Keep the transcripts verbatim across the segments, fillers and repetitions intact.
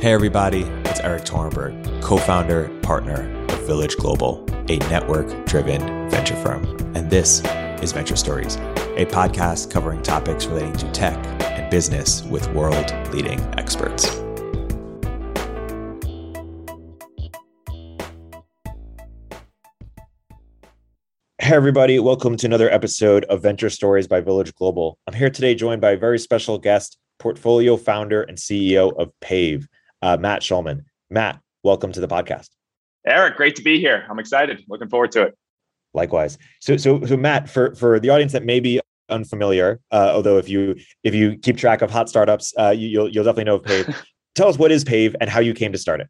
Hey everybody, it's Eric Tornberg, co-founder, partner of Village Global, a network-driven venture firm. And this is Venture Stories, a podcast covering topics relating to tech and business with world-leading experts. Hey everybody, welcome to another episode of Venture Stories by Village Global. I'm here today joined by a very special guest, portfolio founder and C E O of Pave, uh, Matt Schulman. Matt, welcome to the podcast. Eric, great to be here. I'm excited. Looking forward to it. Likewise. So, so, so Matt, for, for the audience that may be unfamiliar, uh, although if you if you keep track of hot startups, uh, you, you'll you'll definitely know of Pave. Tell us, what is Pave and how you came to start it?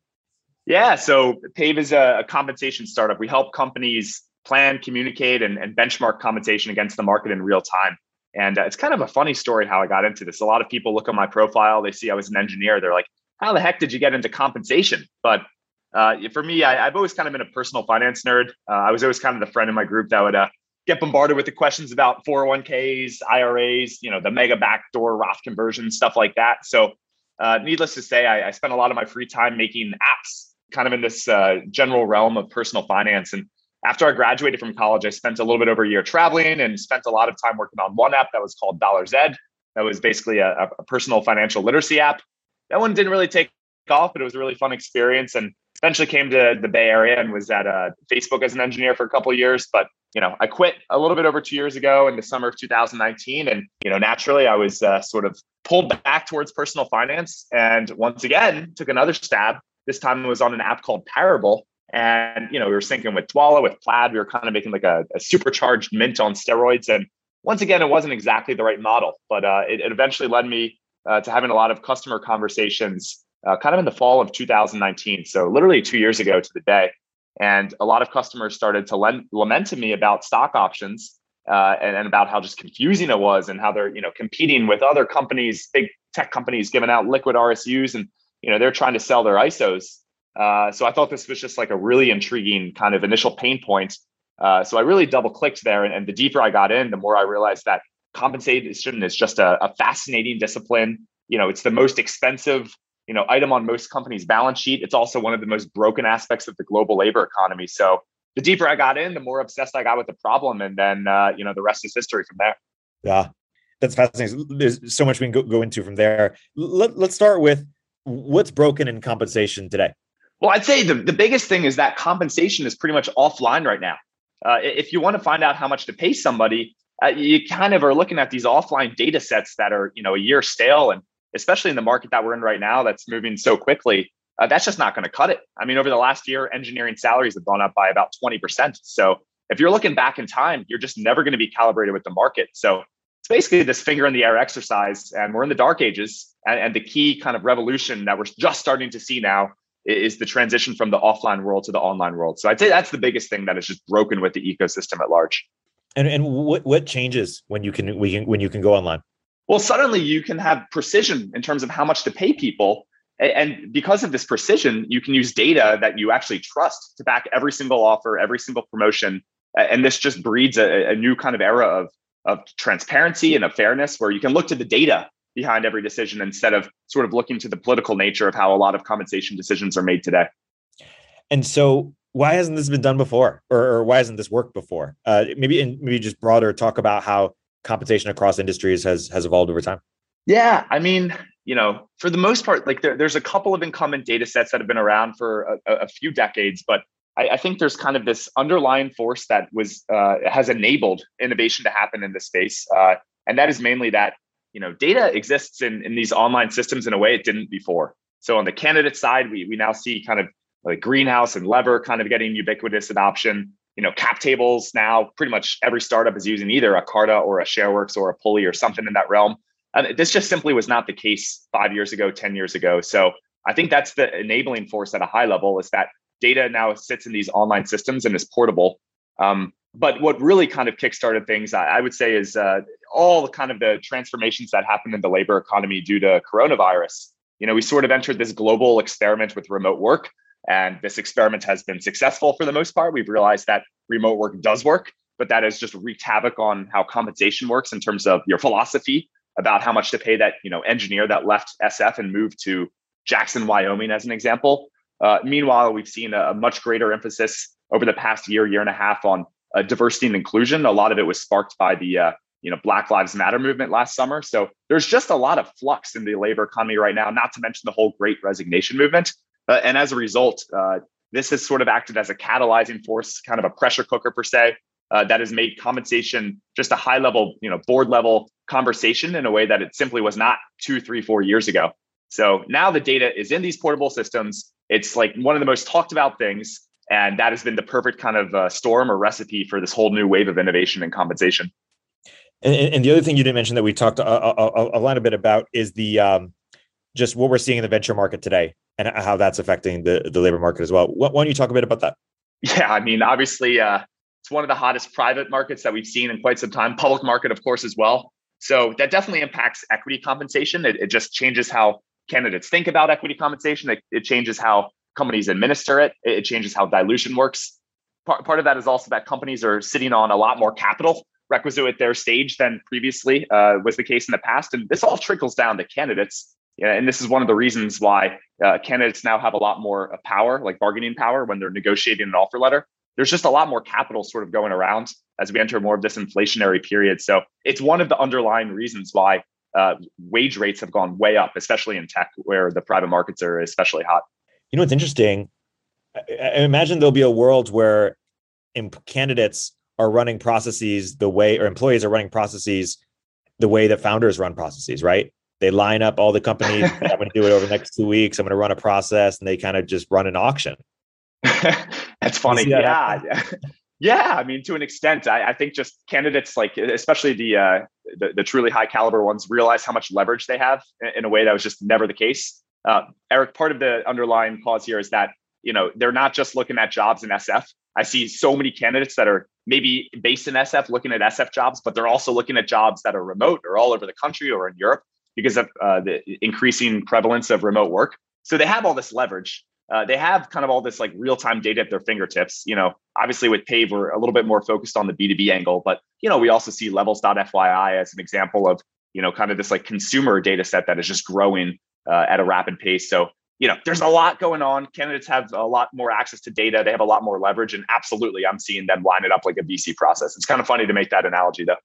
Yeah. So Pave is a, a compensation startup. We help companies plan, communicate, and, and benchmark compensation against the market in real time. And uh, it's kind of a funny story how I got into this. A lot of people look on my profile, they see I was an engineer. They're like, how the heck did you get into compensation? But uh, for me, I, I've always kind of been a personal finance nerd. Uh, I was always kind of the friend in my group that would uh, get bombarded with the questions about four oh one k's, I R As, you know, the mega backdoor Roth conversion, stuff like that. So uh, needless to say, I, I spent a lot of my free time making apps kind of in this uh, general realm of personal finance. And after I graduated from college, I spent a little bit over a year traveling and spent a lot of time working on one app that was called Dollar Zed. That was basically a, a personal financial literacy app. That one didn't really take off, but it was a really fun experience. And eventually came to the Bay Area and was at uh, Facebook as an engineer for a couple of years. But you know, I quit a little bit over two years ago in the summer of two thousand nineteen. And you know, naturally, I was uh, sort of pulled back towards personal finance. And once again, took another stab. This time it was on an app called Parable. And, you know, we were syncing with Dwolla, with Plaid. We were kind of making like a, a supercharged mint on steroids. And once again, it wasn't exactly the right model, but uh, it, it eventually led me uh, to having a lot of customer conversations uh, kind of in the fall of two thousand nineteen. So literally two years ago to the day. And a lot of customers started to lend, lament to me about stock options uh, and, and about how just confusing it was and how they're, you know, competing with other companies, big tech companies giving out liquid R S Us and, you know, they're trying to sell their I S Os. Uh, so I thought this was just like a really intriguing kind of initial pain point. Uh, so I really double clicked there. And, and the deeper I got in, the more I realized that compensation is just a, a fascinating discipline. You know, it's the most expensive, you know, item on most companies' balance sheet. It's also one of the most broken aspects of the global labor economy. So the deeper I got in, the more obsessed I got with the problem. And then, uh, you know, the rest is history from there. Yeah, that's fascinating. There's so much we can go, go into from there. Let, let's start with what's broken in compensation today. Well, I'd say the, the biggest thing is that compensation is pretty much offline right now. Uh, if you want to find out how much to pay somebody, uh, you kind of are looking at these offline data sets that are, you know, a year stale. And especially in the market that we're in right now, that's moving so quickly, uh, that's just not going to cut it. I mean, over the last year, engineering salaries have gone up by about twenty percent. So if you're looking back in time, you're just never going to be calibrated with the market. So it's basically this finger in the air exercise. And we're in the dark ages. And, and the key kind of revolution that we're just starting to see now is the transition from the offline world to the online world. So I'd say that's the biggest thing that is just broken with the ecosystem at large. And and what what changes when you can we can, when you can go online? Well, suddenly you can have precision in terms of how much to pay people, and because of this precision, you can use data that you actually trust to back every single offer, every single promotion, and this just breeds a, a new kind of era of of transparency and of fairness, where you can look to the data behind every decision instead of sort of looking to the political nature of how a lot of compensation decisions are made today. And so why hasn't this been done before? Or, or why hasn't this worked before? Uh, maybe and maybe just broader talk about how compensation across industries has has evolved over time. Yeah, I mean, you know, for the most part, like there, there's a couple of incumbent data sets that have been around for a, a few decades, but I, I think there's kind of this underlying force that was uh, has enabled innovation to happen in this space. Uh, and that is mainly that you know, data exists in, in these online systems in a way it didn't before. So on the candidate side, we we now see kind of like Greenhouse and Lever kind of getting ubiquitous adoption. You know, cap tables now, pretty much every startup is using either a Carta or a Shareworks or a Pulley or something in that realm. And this just simply was not the case five years ago, ten years ago. So I think that's the enabling force at a high level, is that data now sits in these online systems and is portable. Um, But what really kind of kickstarted things, I would say, is uh, all kind of the transformations that happened in the labor economy due to coronavirus. You know, we sort of entered this global experiment with remote work, and this experiment has been successful for the most part. We've realized that remote work does work, but that has just wreaked havoc on how compensation works in terms of your philosophy about how much to pay that, you know, engineer that left S F and moved to Jackson, Wyoming, as an example. Uh, meanwhile, we've seen a, a much greater emphasis over the past year, year and a half on uh, diversity and inclusion. A lot of it was sparked by the uh, you know Black Lives Matter movement last summer. So there's just a lot of flux in the labor economy right now, not to mention the whole Great Resignation movement. Uh, and as a result, uh, this has sort of acted as a catalyzing force, kind of a pressure cooker per se, uh, that has made compensation just a high level, you know, board level conversation in a way that it simply was not two, three, four years ago. So now the data is in these portable systems. It's like one of the most talked about things. And that has been the perfect kind of uh, storm or recipe for this whole new wave of innovation and compensation. And, and the other thing you didn't mention that we talked a, a, a lot a bit about is the um, just what we're seeing in the venture market today and how that's affecting the, the labor market as well. Why don't you talk a bit about that? Yeah, I mean, obviously, uh, it's one of the hottest private markets that we've seen in quite some time, public market, of course, as well. So that definitely impacts equity compensation. It, it just changes how candidates think about equity compensation. It, it changes how companies administer it. It changes how dilution works. Part, part of that is also that companies are sitting on a lot more capital requisite at their stage than previously uh, was the case in the past. And this all trickles down to candidates. And this is one of the reasons why uh, candidates now have a lot more power, like bargaining power, when they're negotiating an offer letter. There's just a lot more capital sort of going around as we enter more of this inflationary period. So it's one of the underlying reasons why uh, wage rates have gone way up, especially in tech, where the private markets are especially hot. You know, it's interesting. I imagine there'll be a world where candidates are running processes the way, or employees are running processes the way that founders run processes, right? They line up all the companies. I'm going to do it over the next two weeks. I'm going to run a process, and they kind of just run an auction. That's funny. That yeah. yeah. Yeah. I mean, to an extent, I, I think just candidates, like especially the, uh, the the truly high caliber ones, realize how much leverage they have in, in a way that was just never the case. Uh, Eric, part of the underlying cause here is that, you know, they're not just looking at jobs in S F. I see so many candidates that are maybe based in S F looking at S F jobs, but they're also looking at jobs that are remote or all over the country or in Europe, because of uh, the increasing prevalence of remote work. So they have all this leverage. Uh, they have kind of all this like real-time data at their fingertips. You know, obviously with Pave, we're a little bit more focused on the B two B angle, but, you know, we also see levels dot F Y I as an example of, you know, kind of this like consumer data set that is just growing uh, at a rapid pace. So, you know, there's a lot going on. Candidates have a lot more access to data. They have a lot more leverage, and absolutely, I'm seeing them line it up like a V C process. It's kind of funny to make that analogy though.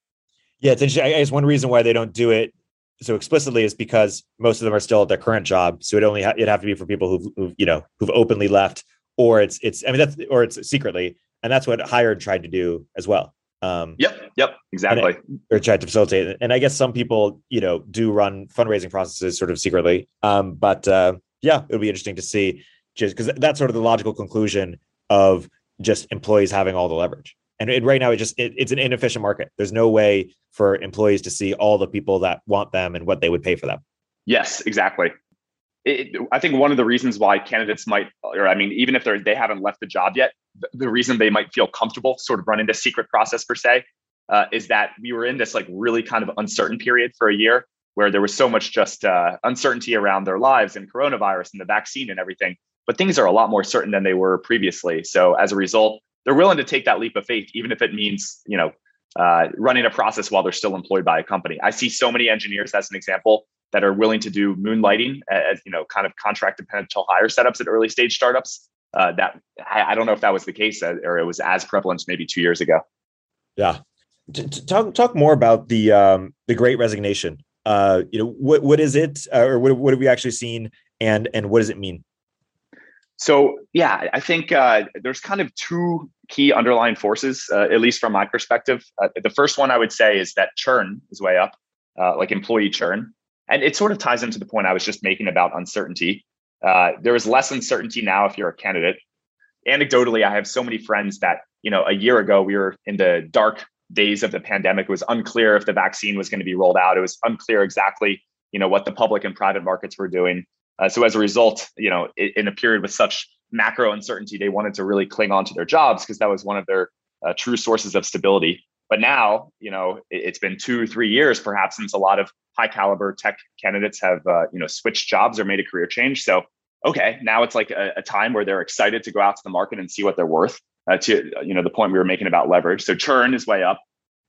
Yeah, it's interesting. I guess one reason why they don't do it so explicitly is because most of them are still at their current job. So it only ha- it'd have to be for people who've, who've, you know, who've openly left, or it's, it's, I mean, that's, or it's secretly. And that's what Hired tried to do as well. Um, yep. Yep. Exactly. It, or tried to facilitate. And I guess some people, you know, do run fundraising processes sort of secretly. Um, but uh, yeah, it'll be interesting to see, just because that's sort of the logical conclusion of just employees having all the leverage. And it, right now, it just it, it's an inefficient market. There's no way for employees to see all the people that want them and what they would pay for them. Yes, exactly. It, I think one of the reasons why candidates might, or I mean, even if they they haven't left the job yet, the, the reason they might feel comfortable sort of running this secret process per se, uh, is that we were in this like really kind of uncertain period for a year where there was so much just uh, uncertainty around their lives and coronavirus and the vaccine and everything. But things are a lot more certain than they were previously. So as a result, they're willing to take that leap of faith, even if it means, you know, uh, running a process while they're still employed by a company. I see so many engineers, as an example, that are willing to do moonlighting as, you know, kind of contract dependent hire setups at early stage startups. Uh, that I, I don't know if that was the case, or it was as prevalent maybe two years ago. Yeah. Talk talk more about the um, the Great Resignation. Uh, you know, what what is it, uh, or what what have we actually seen, and and what does it mean? So, yeah, I think uh, there's kind of two key underlying forces, uh, at least from my perspective. Uh, the first one I would say is that churn is way up, uh, like employee churn. And it sort of ties into the point I was just making about uncertainty. Uh, there is less uncertainty now if you're a candidate. Anecdotally, I have so many friends that, you know, a year ago, we were in the dark days of the pandemic. It was unclear if the vaccine was going to be rolled out. It was unclear exactly, you know, what the public and private markets were doing. Uh, so as a result, you know, in a period with such macro uncertainty, they wanted to really cling on to their jobs because that was one of their uh, true sources of stability. But now, you know, it's been two, three years, perhaps, since a lot of high caliber tech candidates have, uh, you know, switched jobs or made a career change. So, okay, now it's like a, a time where they're excited to go out to the market and see what they're worth, uh, to, you know, the point we were making about leverage. So churn is way up.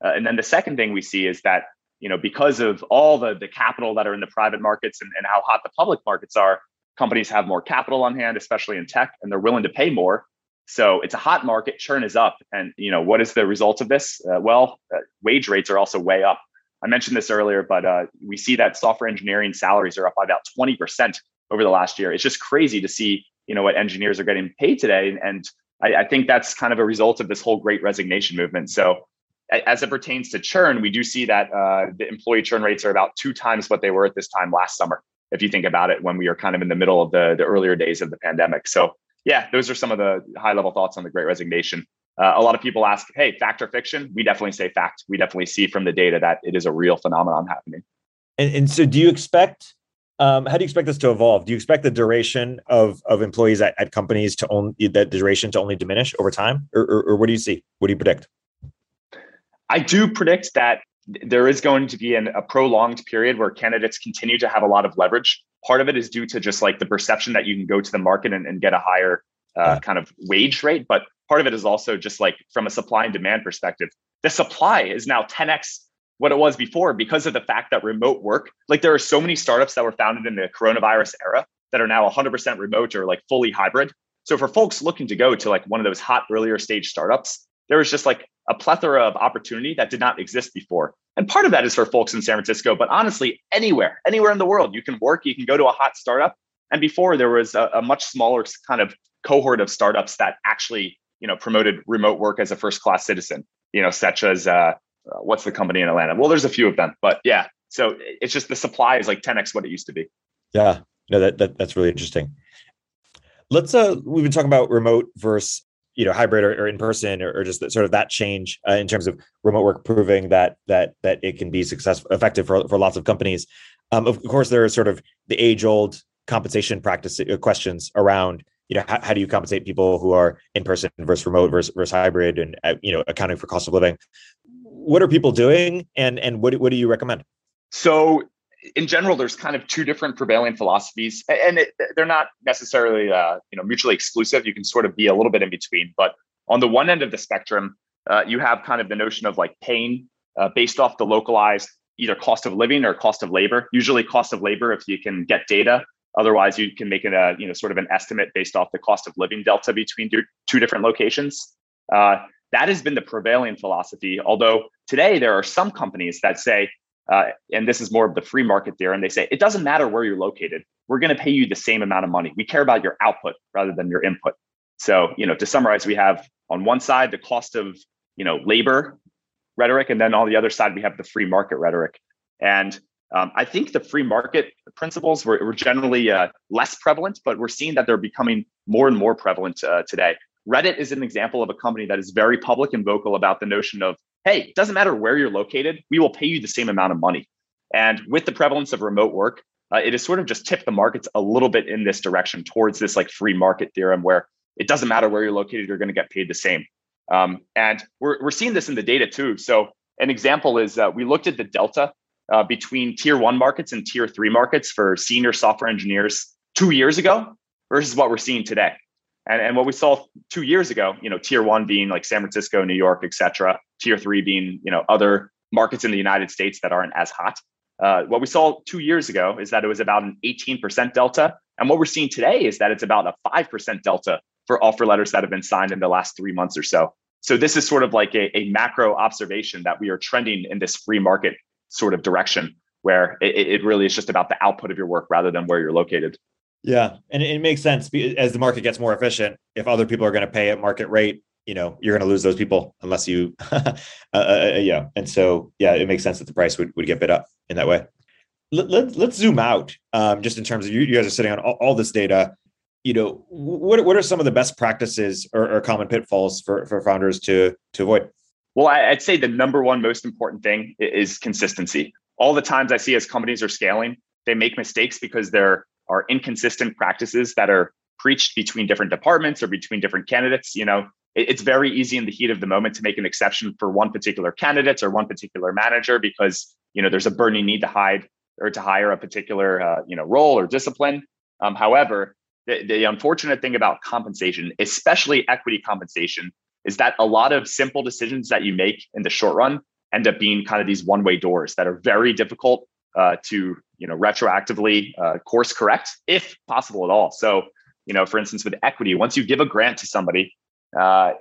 Uh, and then the second thing we see is that, you know, because of all the, the capital that are in the private markets and, and how hot the public markets are, companies have more capital on hand, especially in tech, and they're willing to pay more. So it's a hot market, churn is up. And you know, what is the result of this? Uh, well, uh, wage rates are also way up. I mentioned this earlier, but uh, we see that software engineering salaries are up by about twenty percent over the last year. It's just crazy to see, you know, what engineers are getting paid today. And, and I, I think that's kind of a result of this whole great resignation movement. So as it pertains to churn, we do see that uh, the employee churn rates are about two times what they were at this time last summer, if you think about it, when we are kind of in the middle of the, the earlier days of the pandemic. So yeah, those are some of the high level thoughts on the great resignation. Uh, a lot of people ask, hey, fact or fiction? We definitely say fact. We definitely see from the data that it is a real phenomenon happening. And, and so do you expect, um, how do you expect this to evolve? Do you expect the duration of, of employees at, at companies to own that duration to only diminish over time? Or, or, or what do you see? What do you predict? I do predict that there is going to be an, a prolonged period where candidates continue to have a lot of leverage. Part of it is due to just like the perception that you can go to the market and, and get a higher uh, kind of wage rate. But part of it is also just like from a supply and demand perspective, the supply is now ten X what it was before because of the fact that remote work, like there are so many startups that were founded in the coronavirus era that are now one hundred percent remote or like fully hybrid. So for folks looking to go to like one of those hot earlier stage startups, there was just like a plethora of opportunity that did not exist before. And part of that is for folks in San Francisco, but honestly, anywhere, anywhere in the world, you can work, you can go to a hot startup. And before there was a, a much smaller kind of cohort of startups that actually, you know, promoted remote work as a first-class citizen, you know, such as, uh, what's the company in Atlanta? Well, there's a few of them, but yeah. So it's just the supply is like ten X what it used to be. Yeah, no, that, that that's really interesting. Let's, uh, we've been talking about remote versus, you know, hybrid or, or in person, or, or just that, sort of that change uh, in terms of remote work, proving that that that it can be successful, effective for, for lots of companies. Um, of course, there are sort of the age-old compensation practice uh, questions around, you know, how, how do you compensate people who are in person versus remote versus, versus hybrid, and uh, you know, accounting for cost of living. What are people doing, and and what what do you recommend? So, in general, there's kind of two different prevailing philosophies, and it, they're not necessarily uh, you know, mutually exclusive. You can sort of be a little bit in between. But on the one end of the spectrum, uh, you have kind of the notion of like paying uh, based off the localized either cost of living or cost of labor. Usually, cost of labor if you can get data. Otherwise, you can make it a you know sort of an estimate based off the cost of living delta between two different locations. Uh, that has been the prevailing philosophy. Although today there are some companies that say. Uh, and this is more of the free market there. And they say, it doesn't matter where you're located. We're going to pay you the same amount of money. We care about your output rather than your input. So, you know, to summarize, we have on one side, the cost of, you know, labor rhetoric. And then on the other side, we have the free market rhetoric. And um, I think the free market principles were, were generally uh, less prevalent, but we're seeing that they're becoming more and more prevalent uh, today. Reddit is an example of a company that is very public and vocal about the notion of, hey, it doesn't matter where you're located, we will pay you the same amount of money. And with the prevalence of remote work, uh, it has sort of just tipped the markets a little bit in this direction towards this like free market theorem where it doesn't matter where you're located, you're going to get paid the same. Um, and we're we're seeing this in the data too. So an example is uh, we looked at the delta uh, between tier one markets and tier three markets for senior software engineers two years ago versus what we're seeing today. And, and what we saw two years ago, you know, tier one being like San Francisco, New York, et cetera, tier three being, you know, other markets in the United States that aren't as hot. Uh, what we saw two years ago is that it was about an eighteen percent delta. And what we're seeing today is that it's about a five percent delta for offer letters that have been signed in the last three months or so. So this is sort of like a, a macro observation that we are trending in this free market sort of direction where it, it really is just about the output of your work rather than where you're located. Yeah. And it makes sense as the market gets more efficient. If other people are going to pay at market rate, you know, you're going to lose those people unless you, uh, uh, yeah. And so, yeah, it makes sense that the price would, would get bid up in that way. Let, let, let's zoom out um, just in terms of you, you guys are sitting on all, all this data. You know, what what are some of the best practices or, or common pitfalls for, for founders to, to avoid? Well, I, I'd say the number one most important thing is consistency. All the times I see as companies are scaling, they make mistakes because they're are inconsistent practices that are preached between different departments or between different candidates. You know, it, it's very easy in the heat of the moment to make an exception for one particular candidate or one particular manager because, you know, there's a burning need to hide or to hire a particular, uh, you know, role or discipline. Um, however, the, the unfortunate thing about compensation, especially equity compensation, is that a lot of simple decisions that you make in the short run end up being kind of these one-way doors that are very difficult uh, to you know retroactively uh, course correct if possible at all. So you know, for instance, with equity, once you give a grant to somebody, uh,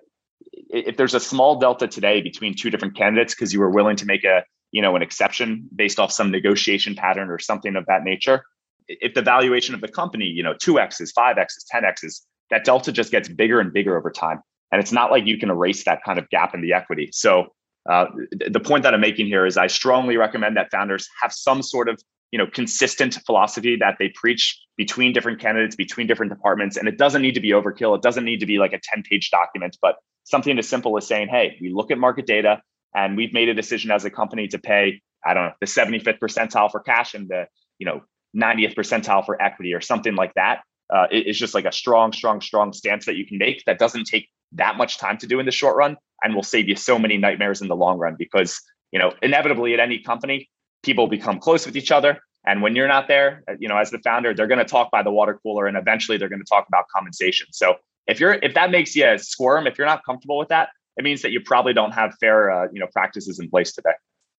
if there's a small delta today between two different candidates because you were willing to make a you know an exception based off some negotiation pattern or something of that nature, if the valuation of the company, you know, two X's, five X's, ten X's, that delta just gets bigger and bigger over time. And it's not like you can erase that kind of gap in the equity. So uh, th- the point that I'm making here is I strongly recommend that founders have some sort of, you know, consistent philosophy that they preach between different candidates, between different departments. And it doesn't need to be overkill. It doesn't need to be like a ten page document, but something as simple as saying, hey, we look at market data and we've made a decision as a company to pay, I don't know, the seventy-fifth percentile for cash and the, you know, ninetieth percentile for equity or something like that. Uh, it, it's just like a strong, strong, strong stance that you can make that doesn't take that much time to do in the short run and will save you so many nightmares in the long run, because, you know, inevitably at any company, people become close with each other. And when you're not there, you know, as the founder, they're going to talk by the water cooler and eventually they're going to talk about compensation. So if you're, if that makes you squirm, if you're not comfortable with that, it means that you probably don't have fair, uh, you know, practices in place today.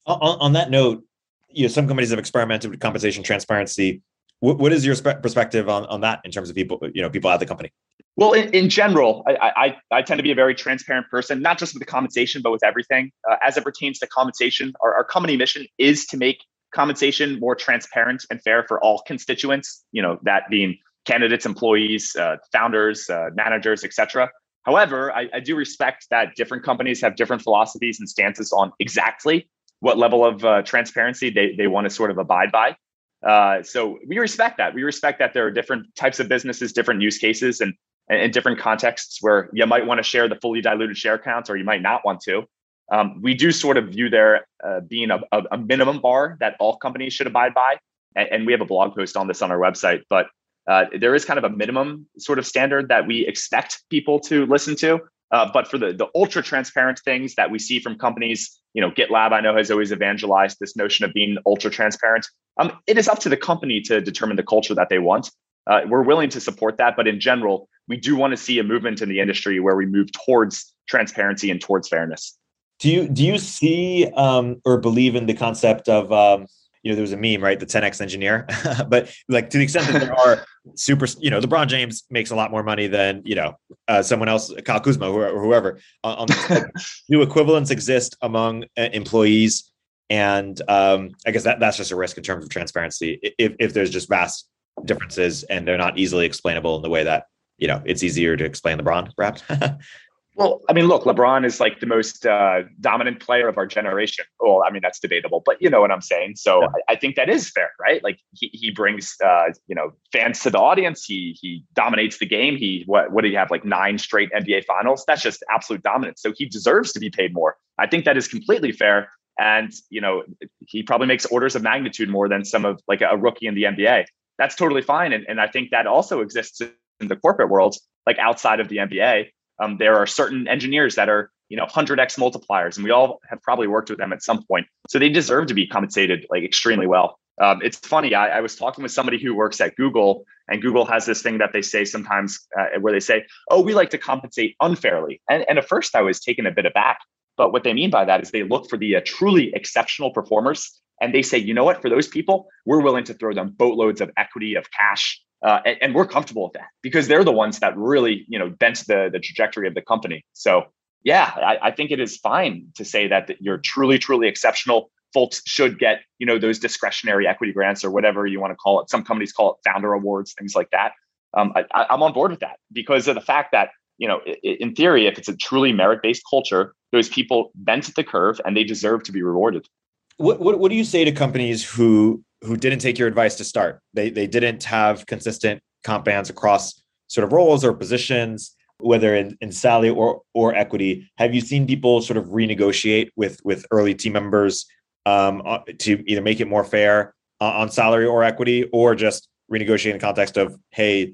On, on that note, you know, some companies have experimented with compensation transparency. What, what is your sp- perspective on, on that in terms of people, you know, people at the company? Well, in, in general, I, I I tend to be a very transparent person, not just with the compensation, but with everything. Uh, as it pertains to compensation, our, our company mission is to make compensation more transparent and fair for all constituents, you know, that being candidates, employees, uh, founders, uh, managers, et cetera. However, I, I do respect that different companies have different philosophies and stances on exactly what level of uh, transparency they, they want to sort of abide by. Uh, so we respect that. We respect that there are different types of businesses, different use cases, and in different contexts where you might want to share the fully diluted share counts or you might not want to. Um, we do sort of view there uh, being a, a minimum bar that all companies should abide by. And, and we have a blog post on this on our website, but uh, there is kind of a minimum sort of standard that we expect people to listen to. Uh, but for the, the ultra transparent things that we see from companies, you know, GitLab, I know, has always evangelized this notion of being ultra transparent. Um, it is up to the company to determine the culture that they want. Uh, we're willing to support that. But in general, we do want to see a movement in the industry where we move towards transparency and towards fairness. Do you do you see um, or believe in the concept of, um, you know, there was a meme, right? The ten X engineer. But like, to the extent that there are super, you know, LeBron James makes a lot more money than, you know, uh, someone else, Kyle Kuzma or whoever. On, on, do equivalents exist among uh, employees? And um, I guess that, that's just a risk in terms of transparency. If, if there's just vast differences and they're not easily explainable in the way that, you know, it's easier to explain LeBron, perhaps. Well, I mean, look, LeBron is like the most uh, dominant player of our generation. Well, I mean, that's debatable, but you know what I'm saying. So yeah. I, I think that is fair, right? Like he he brings, uh, you know, fans to the audience. He he dominates the game. He what what did he have, like nine straight N B A finals? That's just absolute dominance. So he deserves to be paid more. I think that is completely fair. And, you know, he probably makes orders of magnitude more than some of like a rookie in the N B A. That's totally fine. And, and I think that also exists in the corporate world, like outside of the N B A. Um, there are certain engineers that are, you know, one hundred X multipliers, and we all have probably worked with them at some point. So they deserve to be compensated like extremely well. Um, it's funny. I, I was talking with somebody who works at Google, and Google has this thing that they say sometimes uh, where they say, oh, we like to compensate unfairly. And, and at first I was taken a bit aback. But what they mean by that is they look for the uh, truly exceptional performers, and they say, you know what, for those people, we're willing to throw them boatloads of equity, of cash, uh, and, and we're comfortable with that because they're the ones that really, you know, bent the, the trajectory of the company. So yeah, I, I think it is fine to say that, that you're truly, truly exceptional. Folks should get, you know, those discretionary equity grants or whatever you want to call it. Some companies call it founder awards, things like that. Um, I, I'm on board with that because of the fact that, you know, in theory, if it's a truly merit-based culture, those people bent the curve and they deserve to be rewarded. What, what what do you say to companies who who didn't take your advice to start? They they didn't have consistent comp bands across sort of roles or positions, whether in, in salary or or equity. Have you seen people sort of renegotiate with with early team members um, to either make it more fair on salary or equity, or just renegotiate in the context of, hey,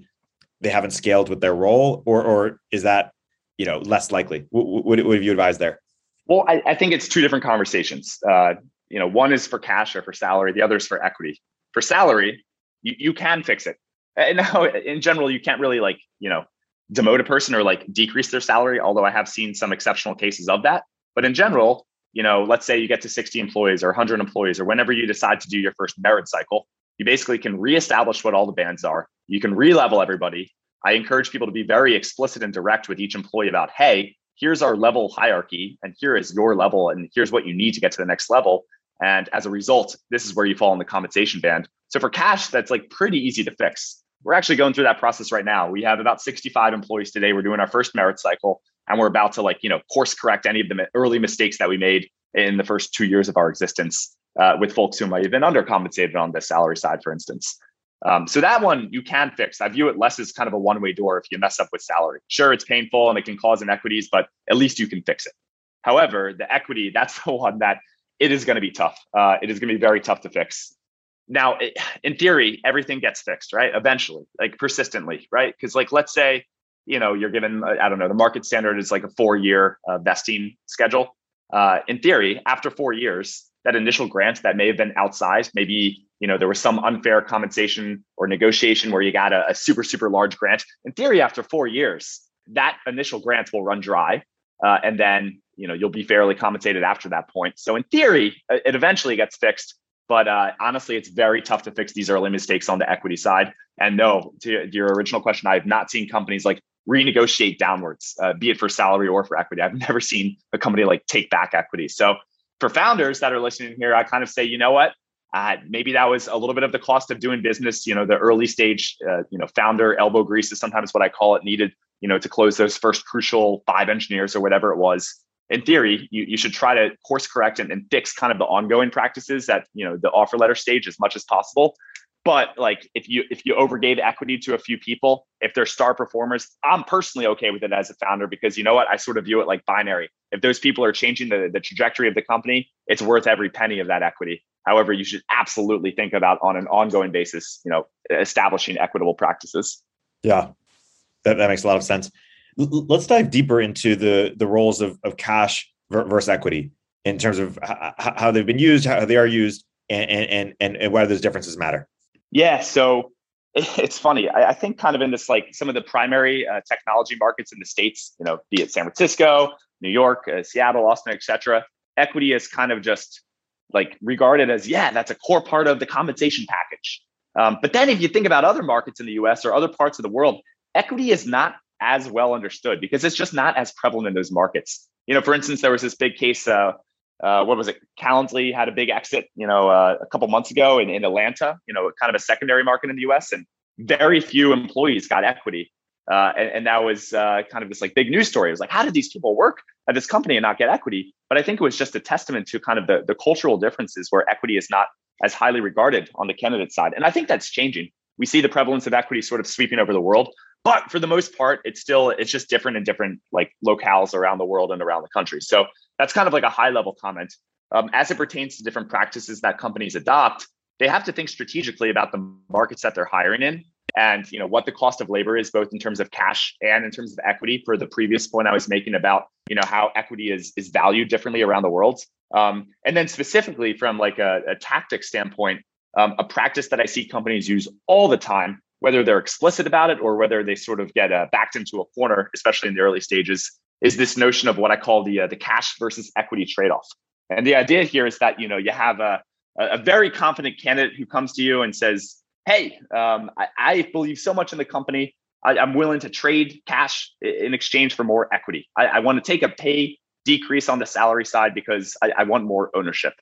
they haven't scaled with their role, or or is that, you know, less likely? What would what you advise there? Well, I, I think it's two different conversations. Uh, you know, one is for cash or for salary. The other is for equity. For salary, you, you can fix it. And now, in general, you can't really like, you know, demote a person or like decrease their salary. Although I have seen some exceptional cases of that. But in general, you know, let's say you get to sixty employees or one hundred employees or whenever you decide to do your first merit cycle, you basically can reestablish what all the bands are. You can re-level everybody. I encourage people to be very explicit and direct with each employee about, hey, here's our level hierarchy and here is your level and here's what you need to get to the next level. And as a result, this is where you fall in the compensation band. So for cash, that's like pretty easy to fix. We're actually going through that process right now. We have about sixty-five employees today. We're doing our first merit cycle and we're about to like, you know, course correct any of the early mistakes that we made in the first two years of our existence uh, with folks who might have been undercompensated on the salary side, for instance. Um, so that one you can fix. I view it less as kind of a one-way door if you mess up with salary. Sure, it's painful and it can cause inequities, but at least you can fix it. However, the equity, that's the one that it is going to be tough. Uh, it is going to be very tough to fix. Now, it, in theory, everything gets fixed, right? Eventually, like persistently, right? Because like, let's say, you know, you're given, I don't know, the market standard is like a four-year uh, vesting schedule. Uh, in theory, after four years, that initial grant that may have been outsized, maybe, you know, there was some unfair compensation or negotiation where you got a, a super, super large grant. In theory, after four years, that initial grant will run dry. Uh, and then, you know, you'll be fairly compensated after that point. So in theory, it eventually gets fixed. But uh, honestly, it's very tough to fix these early mistakes on the equity side. And no, to your original question, I have not seen companies like renegotiate downwards, uh, be it for salary or for equity. I've never seen a company like take back equity. So for founders that are listening here, I kind of say, you know what, uh, maybe that was a little bit of the cost of doing business. You know, the early stage, uh, you know, founder elbow grease is sometimes what I call it, needed, you know, to close those first crucial five engineers or whatever it was. In theory, you, you should try to course correct and, and fix kind of the ongoing practices at, you know, the offer letter stage as much as possible. But like if you if you overgave equity to a few people, if they're star performers, I'm personally okay with it as a founder because you know what, I sort of view it like binary. If those people are changing the, the trajectory of the company, it's worth every penny of that equity. However, you should absolutely think about on an ongoing basis, you know, establishing equitable practices. Yeah, that, that makes a lot of sense. Let's dive deeper into the, the roles of, of cash versus equity in terms of h- how they've been used, how they are used, and and and, and why those differences matter. Yeah, so it's funny. I, I think kind of in this, like some of the primary uh, technology markets in the States, you know, be it San Francisco, New York, uh, Seattle, Austin, et cetera, equity is kind of just like regarded as, yeah, that's a core part of the compensation package. Um, but then if you think about other markets in the U S or other parts of the world, equity is not as well understood because it's just not as prevalent in those markets. You know, for instance, there was this big case, uh, uh, what was it? Calendly had a big exit, you know, uh, a couple months ago in, in Atlanta, you know, kind of a secondary market in the U S, and very few employees got equity. Uh, and, and that was uh, kind of this like big news story. It was like, how did these people work at this company and not get equity? But I think it was just a testament to kind of the, the cultural differences where equity is not as highly regarded on the candidate side. And I think that's changing. We see the prevalence of equity sort of sweeping over the world. But for the most part, it's still, it's just different in different like locales around the world and around the country. So that's kind of like a high level comment. Um, as it pertains to different practices that companies adopt, they have to think strategically about the markets that they're hiring in and, you know, what the cost of labor is, both in terms of cash and in terms of equity, for the previous point I was making about, you know, how equity is, is valued differently around the world. Um, and then specifically from like a, a tactic standpoint, um, a practice that I see companies use all the time, whether they're explicit about it or whether they sort of get uh, backed into a corner, especially in the early stages, is this notion of what I call the uh, the cash versus equity trade-off. And the idea here is that, you know, you have a, a very confident candidate who comes to you and says, hey, um, I, I believe so much in the company. I, I'm willing to trade cash in exchange for more equity. I, I want to take a pay decrease on the salary side because I, I want more ownership.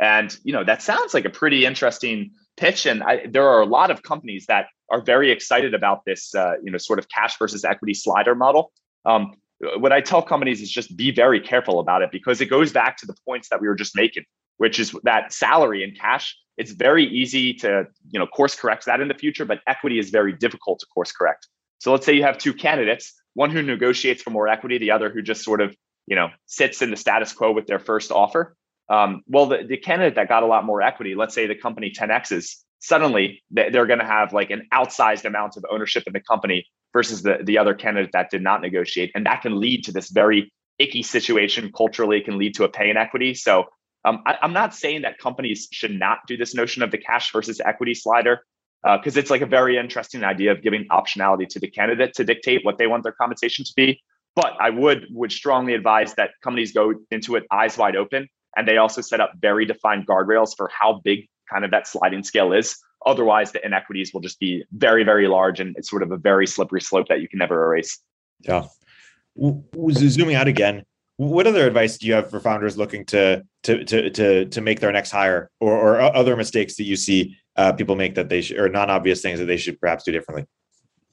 And, you know, that sounds like a pretty interesting pitch. And I, there are a lot of companies that are very excited about this, uh, you know, sort of cash versus equity slider model. Um, what I tell companies is just be very careful about it because it goes back to the points that we were just making, which is that salary and cash, it's very easy to, you know, course correct that in the future, but equity is very difficult to course correct. So let's say you have two candidates, one who negotiates for more equity, the other who just sort of, you know, sits in the status quo with their first offer. Um, well, the, the candidate that got a lot more equity, let's say the company ten X's, suddenly they're going to have like an outsized amount of ownership in the company versus the, the other candidate that did not negotiate. And that can lead to this very icky situation. Culturally, it can lead to a pay inequity. So um, I, I'm not saying that companies should not do this notion of the cash versus equity slider, because uh, it's like a very interesting idea of giving optionality to the candidate to dictate what they want their compensation to be. But I would would strongly advise that companies go into it eyes wide open And they also set up very defined guardrails for how big kind of that sliding scale is. Otherwise, the inequities will just be very, very large. And it's sort of a very slippery slope that you can never erase. Yeah. Zooming out again, what other advice do you have for founders looking to to to to, to make their next hire, or, or other mistakes that you see uh, people make that they should, or non-obvious things that they should perhaps do differently?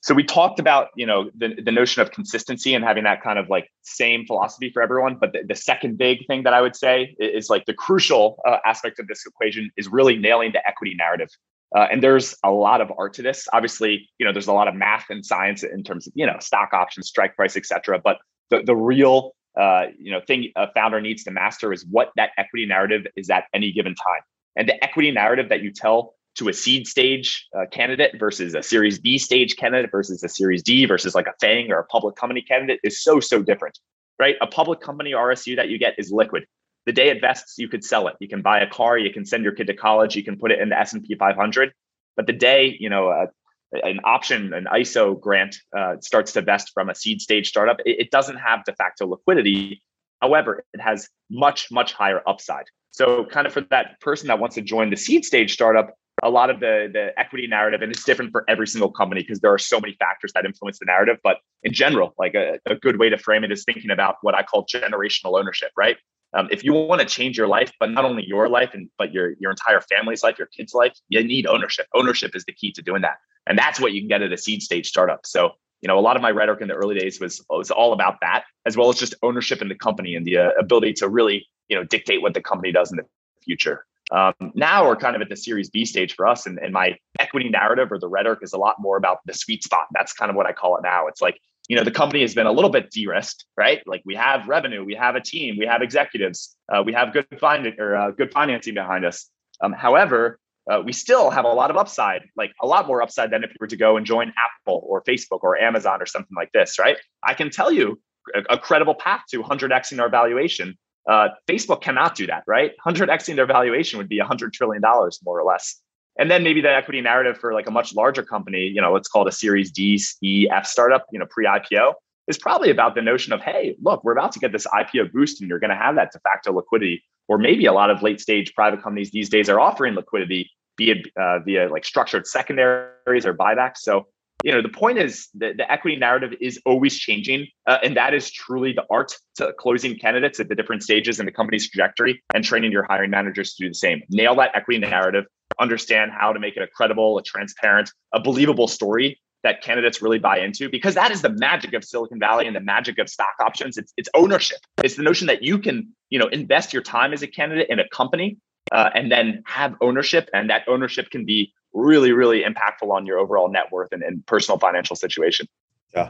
So we talked about, you know, the, the notion of consistency and having that kind of like same philosophy for everyone. But the, the second big thing that I would say is, is like the crucial uh, aspect of this equation is really nailing the equity narrative. Uh, and there's a lot of art to this. Obviously, you know, there's a lot of math and science in terms of, you know, stock options, strike price, et cetera. But the, the real, uh, you know, thing a founder needs to master is what that equity narrative is at any given time. And the equity narrative that you tell to a seed stage uh, candidate versus a Series B stage candidate versus a Series D versus like a FANG or a public company candidate is so, so different, right? A public company R S U that you get is liquid. The day it vests, you could sell it. You can buy a car, you can send your kid to college, you can put it in the S and P five hundred. But the day, you know, uh, an option, an I S O grant uh, starts to vest from a seed stage startup, it, it doesn't have de facto liquidity. However, it has much, much higher upside. So kind of for that person that wants to join the seed stage startup, a lot of the, the equity narrative, and it's different for every single company because there are so many factors that influence the narrative. But in general, like a, a good way to frame it is thinking about what I call generational ownership, right? Um, if you want to change your life, but not only your life, and but your, your entire family's life, your kids' life, you need ownership. Ownership is the key to doing that. And that's what you can get at a seed stage startup. So, you know, a lot of my rhetoric in the early days was, was all about that, as well as just ownership in the company and the uh, ability to really, you know, dictate what the company does in the future. Um, now we're kind of at the Series B stage for us. And, and my equity narrative or the rhetoric is a lot more about the sweet spot. That's kind of what I call it now. It's like, you know, the company has been a little bit de-risked, right? Like we have revenue, we have a team, we have executives, uh, we have good fin- or uh, good financing behind us. Um, however, uh, we still have a lot of upside, like a lot more upside than if you were to go and join Apple or Facebook or Amazon or something like this, right? I can tell you a, a credible path to one hundred X-ing our valuation. Uh, Facebook cannot do that, right? one hundred X-ing their valuation would be one hundred trillion dollars, more or less. And then maybe the equity narrative for like a much larger company, you know, let's call it a Series D, E, F startup, you know, pre-I P O, is probably about the notion of, hey, look, we're about to get this I P O boost and you're going to have that de facto liquidity. Or maybe a lot of late stage private companies these days are offering liquidity, be it uh, via like structured secondaries or buybacks. So, you know, the point is that the equity narrative is always changing. Uh, and that is truly the art to closing candidates at the different stages in the company's trajectory and training your hiring managers to do the same. Nail that equity narrative. Understand how to make it a credible, a transparent, a believable story that candidates really buy into, because that is the magic of Silicon Valley and the magic of stock options. It's, it's ownership. It's the notion that you can, you know, invest your time as a candidate in a company uh, and then have ownership, and that ownership can be really, really impactful on your overall net worth and, and personal financial situation. Yeah,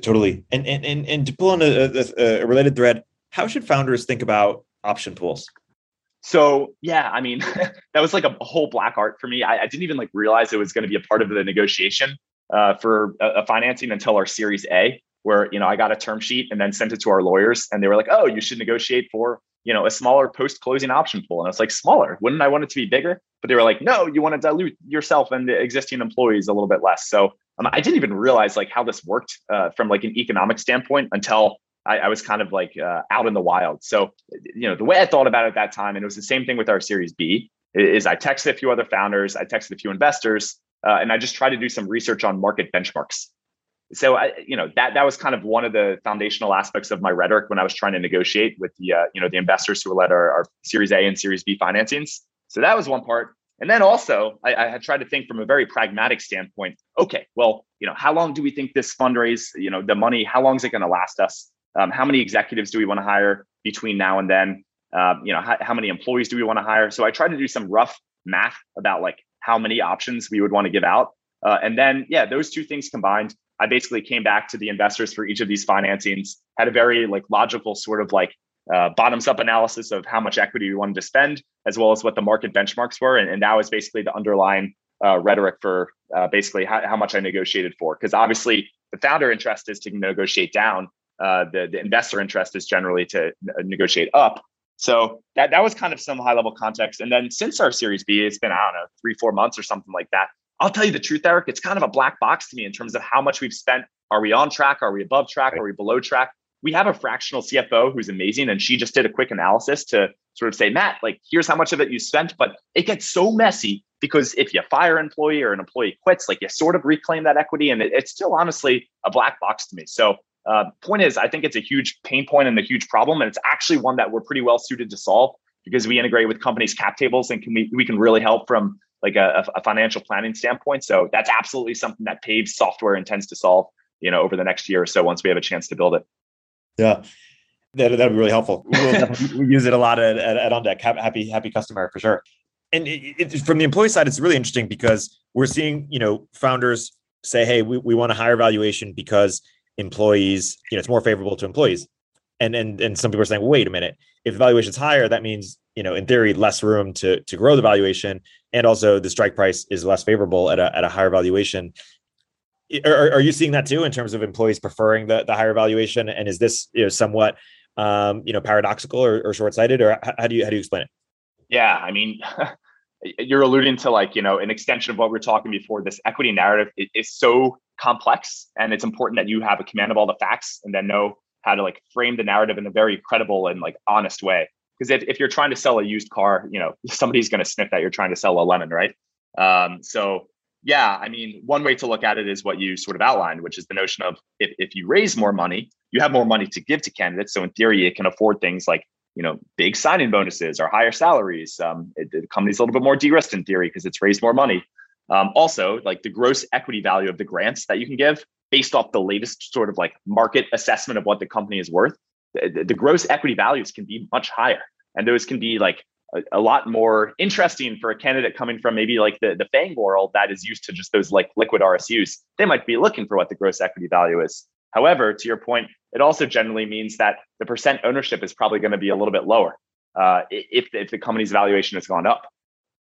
totally. And and and, and to pull on a, a, a related thread, how should founders think about option pools? So, yeah, I mean, that was like a whole black art for me. I, I didn't even like realize it was going to be a part of the negotiation uh, for a, a financing until our Series A, where, you know, I got a term sheet and then sent it to our lawyers. And they were like, oh, you should negotiate for, you know, a smaller post-closing option pool. And I was like, smaller? Wouldn't I want it to be bigger? But they were like, no, you want to dilute yourself and the existing employees a little bit less. So um, I didn't even realize like how this worked uh, from like an economic standpoint until I, I was kind of like uh, out in the wild. So, you know, the way I thought about it at that time, and it was the same thing with our Series B, is I texted a few other founders, I texted a few investors, uh, and I just tried to do some research on market benchmarks. So, I, you know, that that was kind of one of the foundational aspects of my rhetoric when I was trying to negotiate with the, uh, you know, the investors who led our, our Series A and Series B financings. So that was one part. And then also, I, I had tried to think from a very pragmatic standpoint. Okay, well, you know, how long do we think this fundraise, you know, the money, how long is it going to last us? Um, how many executives do we want to hire between now and then? Um, you know, how, how many employees do we want to hire? So I tried to do some rough math about like how many options we would want to give out. Uh, and then, yeah, those two things combined, I basically came back to the investors for each of these financings, had a very like logical sort of like uh, bottoms up analysis of how much equity we wanted to spend, as well as what the market benchmarks were. And, and that was basically the underlying uh, rhetoric for uh, basically how, how much I negotiated for. Because obviously the founder interest is to negotiate down. Uh, the, the investor interest is generally to negotiate up. So that, that was kind of some high level context. And then since our Series B, it's been, I don't know, three, four months or something like that. I'll tell you the truth, Eric, it's kind of a black box to me in terms of how much we've spent. Are we on track? Are we above track? Are we below track? We have a fractional C F O who's amazing. And she just did a quick analysis to sort of say, Matt, like, here's how much of it you spent. But it gets so messy because if you fire an employee or an employee quits, like, you sort of reclaim that equity. And it, it's still honestly a black box to me. So uh, point is, I think it's a huge pain point and a huge problem. And it's actually one that we're pretty well suited to solve because we integrate with companies' cap tables and can we, we can really help from like a, a financial planning standpoint. So that's absolutely something that Pave software intends to solve, you know, over the next year or so once we have a chance to build it. Yeah. That that'd be really helpful. We'll we use it a lot at, at, at OnDeck. Happy, happy customer for sure. And it, it, from the employee side, it's really interesting because we're seeing, you know, founders say, "Hey, we, we want a higher valuation because employees, you know, it's more favorable to employees." And and and some people are saying, "Wait a minute, if the valuation's higher, that means, you know, in theory, less room to to grow the valuation, and also the strike price is less favorable at a at a higher valuation." Are, are you seeing that too in terms of employees preferring the the higher valuation? And is this, you know, somewhat Um, you know, paradoxical or, or short-sighted, or how do you how do you explain it? Yeah, I mean, you're alluding to, like, you know, an extension of what we we're talking before. This equity narrative is, is so complex, and it's important that you have a command of all the facts and then know how to, like, frame the narrative in a very credible and, like, honest way. Because if, if you're trying to sell a used car, you know, somebody's going to sniff that you're trying to sell a lemon, right? Um, so yeah, I mean, one way to look at it is what you sort of outlined, which is the notion of if, if you raise more money, you have more money to give to candidates. So in theory, it can afford things like, you know, big signing bonuses or higher salaries. Um, it, the company's a little bit more de-risked in theory because it's raised more money. Um, also, like, the gross equity value of the grants that you can give based off the latest sort of, like, market assessment of what the company is worth, the, the gross equity values can be much higher. And those can be, like, a lot more interesting for a candidate coming from maybe like the, the FANG world that is used to just those, like, liquid R S Us. They might be looking for what the gross equity value is. However, to your point, it also generally means that the percent ownership is probably going to be a little bit lower uh, if, if the company's valuation has gone up.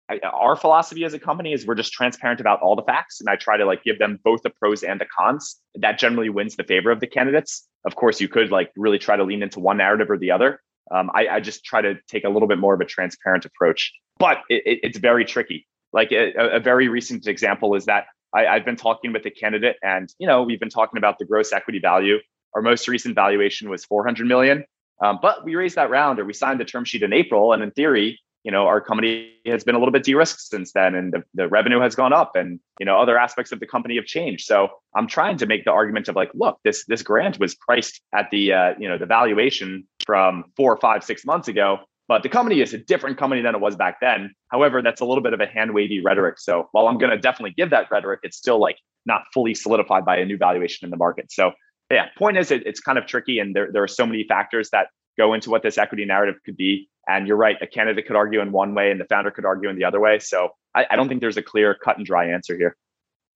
I, our philosophy as a company is we're just transparent about all the facts. And I try to, like, give them both the pros and the cons. That generally wins the favor of the candidates. Of course, you could, like, really try to lean into one narrative or the other. Um, I, I just try to take a little bit more of a transparent approach, but it, it, it's very tricky. Like, a, a very recent example is that I, I've been talking with the candidate, and, you know, we've been talking about the gross equity value. Our most recent valuation was four hundred million dollars, um, but we raised that round, or we signed the term sheet in April. And in theory, you know, our company has been a little bit de-risked since then, and the, the revenue has gone up, and, you know, other aspects of the company have changed. So I'm trying to make the argument of, like, look, this this grant was priced at the, uh, you know, the valuation from four, five, six months ago, but the company is a different company than it was back then. However, that's a little bit of a hand-wavy rhetoric. So while I'm going to definitely give that rhetoric, it's still, like, not fully solidified by a new valuation in the market. So yeah, point is, it, it's kind of tricky, and there there are so many factors that go into what this equity narrative could be. And you're right, a candidate could argue in one way and the founder could argue in the other way. So I, I don't think there's a clear cut and dry answer here.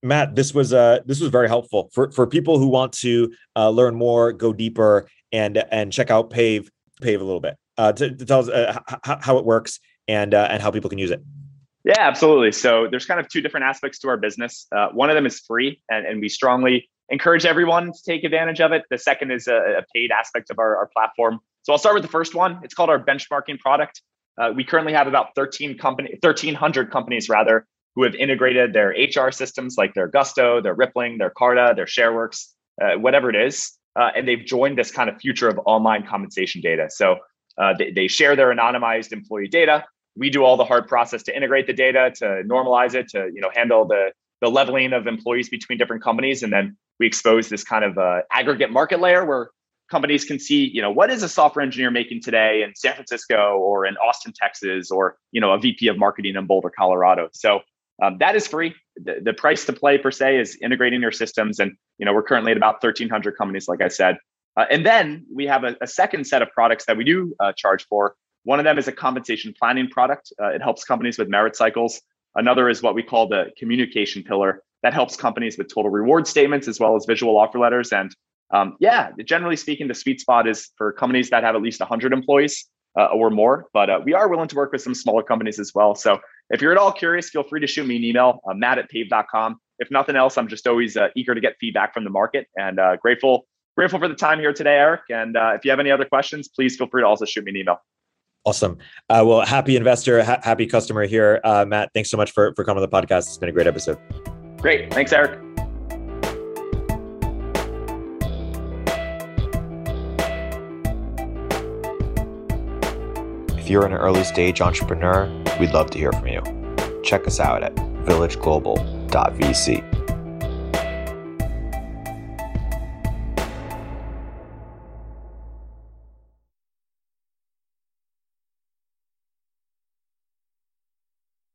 Matt, this was uh, this was very helpful. For for people who want to uh, learn more, go deeper, and and check out Pave, Pave a little bit. Uh, to, to tell us uh, h- how it works and, uh, and how people can use it. Yeah, absolutely. So there's kind of two different aspects to our business. Uh, one of them is free, and, and we strongly encourage everyone to take advantage of it. The second is a, a paid aspect of our, our platform. So I'll start with the first one. It's called our benchmarking product. Uh, we currently have about thirteen company, thirteen hundred companies rather, who have integrated their H R systems like their Gusto, their Rippling, their Carta, their Shareworks, uh, whatever it is. Uh, and they've joined this kind of future of online compensation data. So uh, they, they share their anonymized employee data. We do all the hard process to integrate the data, to normalize it, to, you know, handle the, the leveling of employees between different companies. And then we expose this kind of uh, aggregate market layer where companies can see, you know, what is a software engineer making today in San Francisco or in Austin, Texas, or, you know, a V P of marketing in Boulder, Colorado. So um, that is free. The, the price to play per se is integrating your systems. And, you know, we're currently at about thirteen hundred companies, like I said. Uh, and then we have a, a second set of products that we do uh, charge for. One of them is a compensation planning product. Uh, it helps companies with merit cycles. Another is what we call the communication pillar that helps companies with total reward statements as well as visual offer letters. And Um, yeah, generally speaking, the sweet spot is for companies that have at least one hundred employees uh, or more, but uh, we are willing to work with some smaller companies as well. So if you're at all curious, feel free to shoot me an email, uh, matt at pave dot com. If nothing else, I'm just always uh, eager to get feedback from the market, and uh, grateful, grateful for the time here today, Eric. And uh, if you have any other questions, please feel free to also shoot me an email. Awesome. Uh, well, happy investor, ha- happy customer here. Uh, Matt, thanks so much for, for coming on the podcast. It's been a great episode. Great. Thanks, Eric. If you're an early stage entrepreneur, we'd love to hear from you. Check us out at village global dot v c.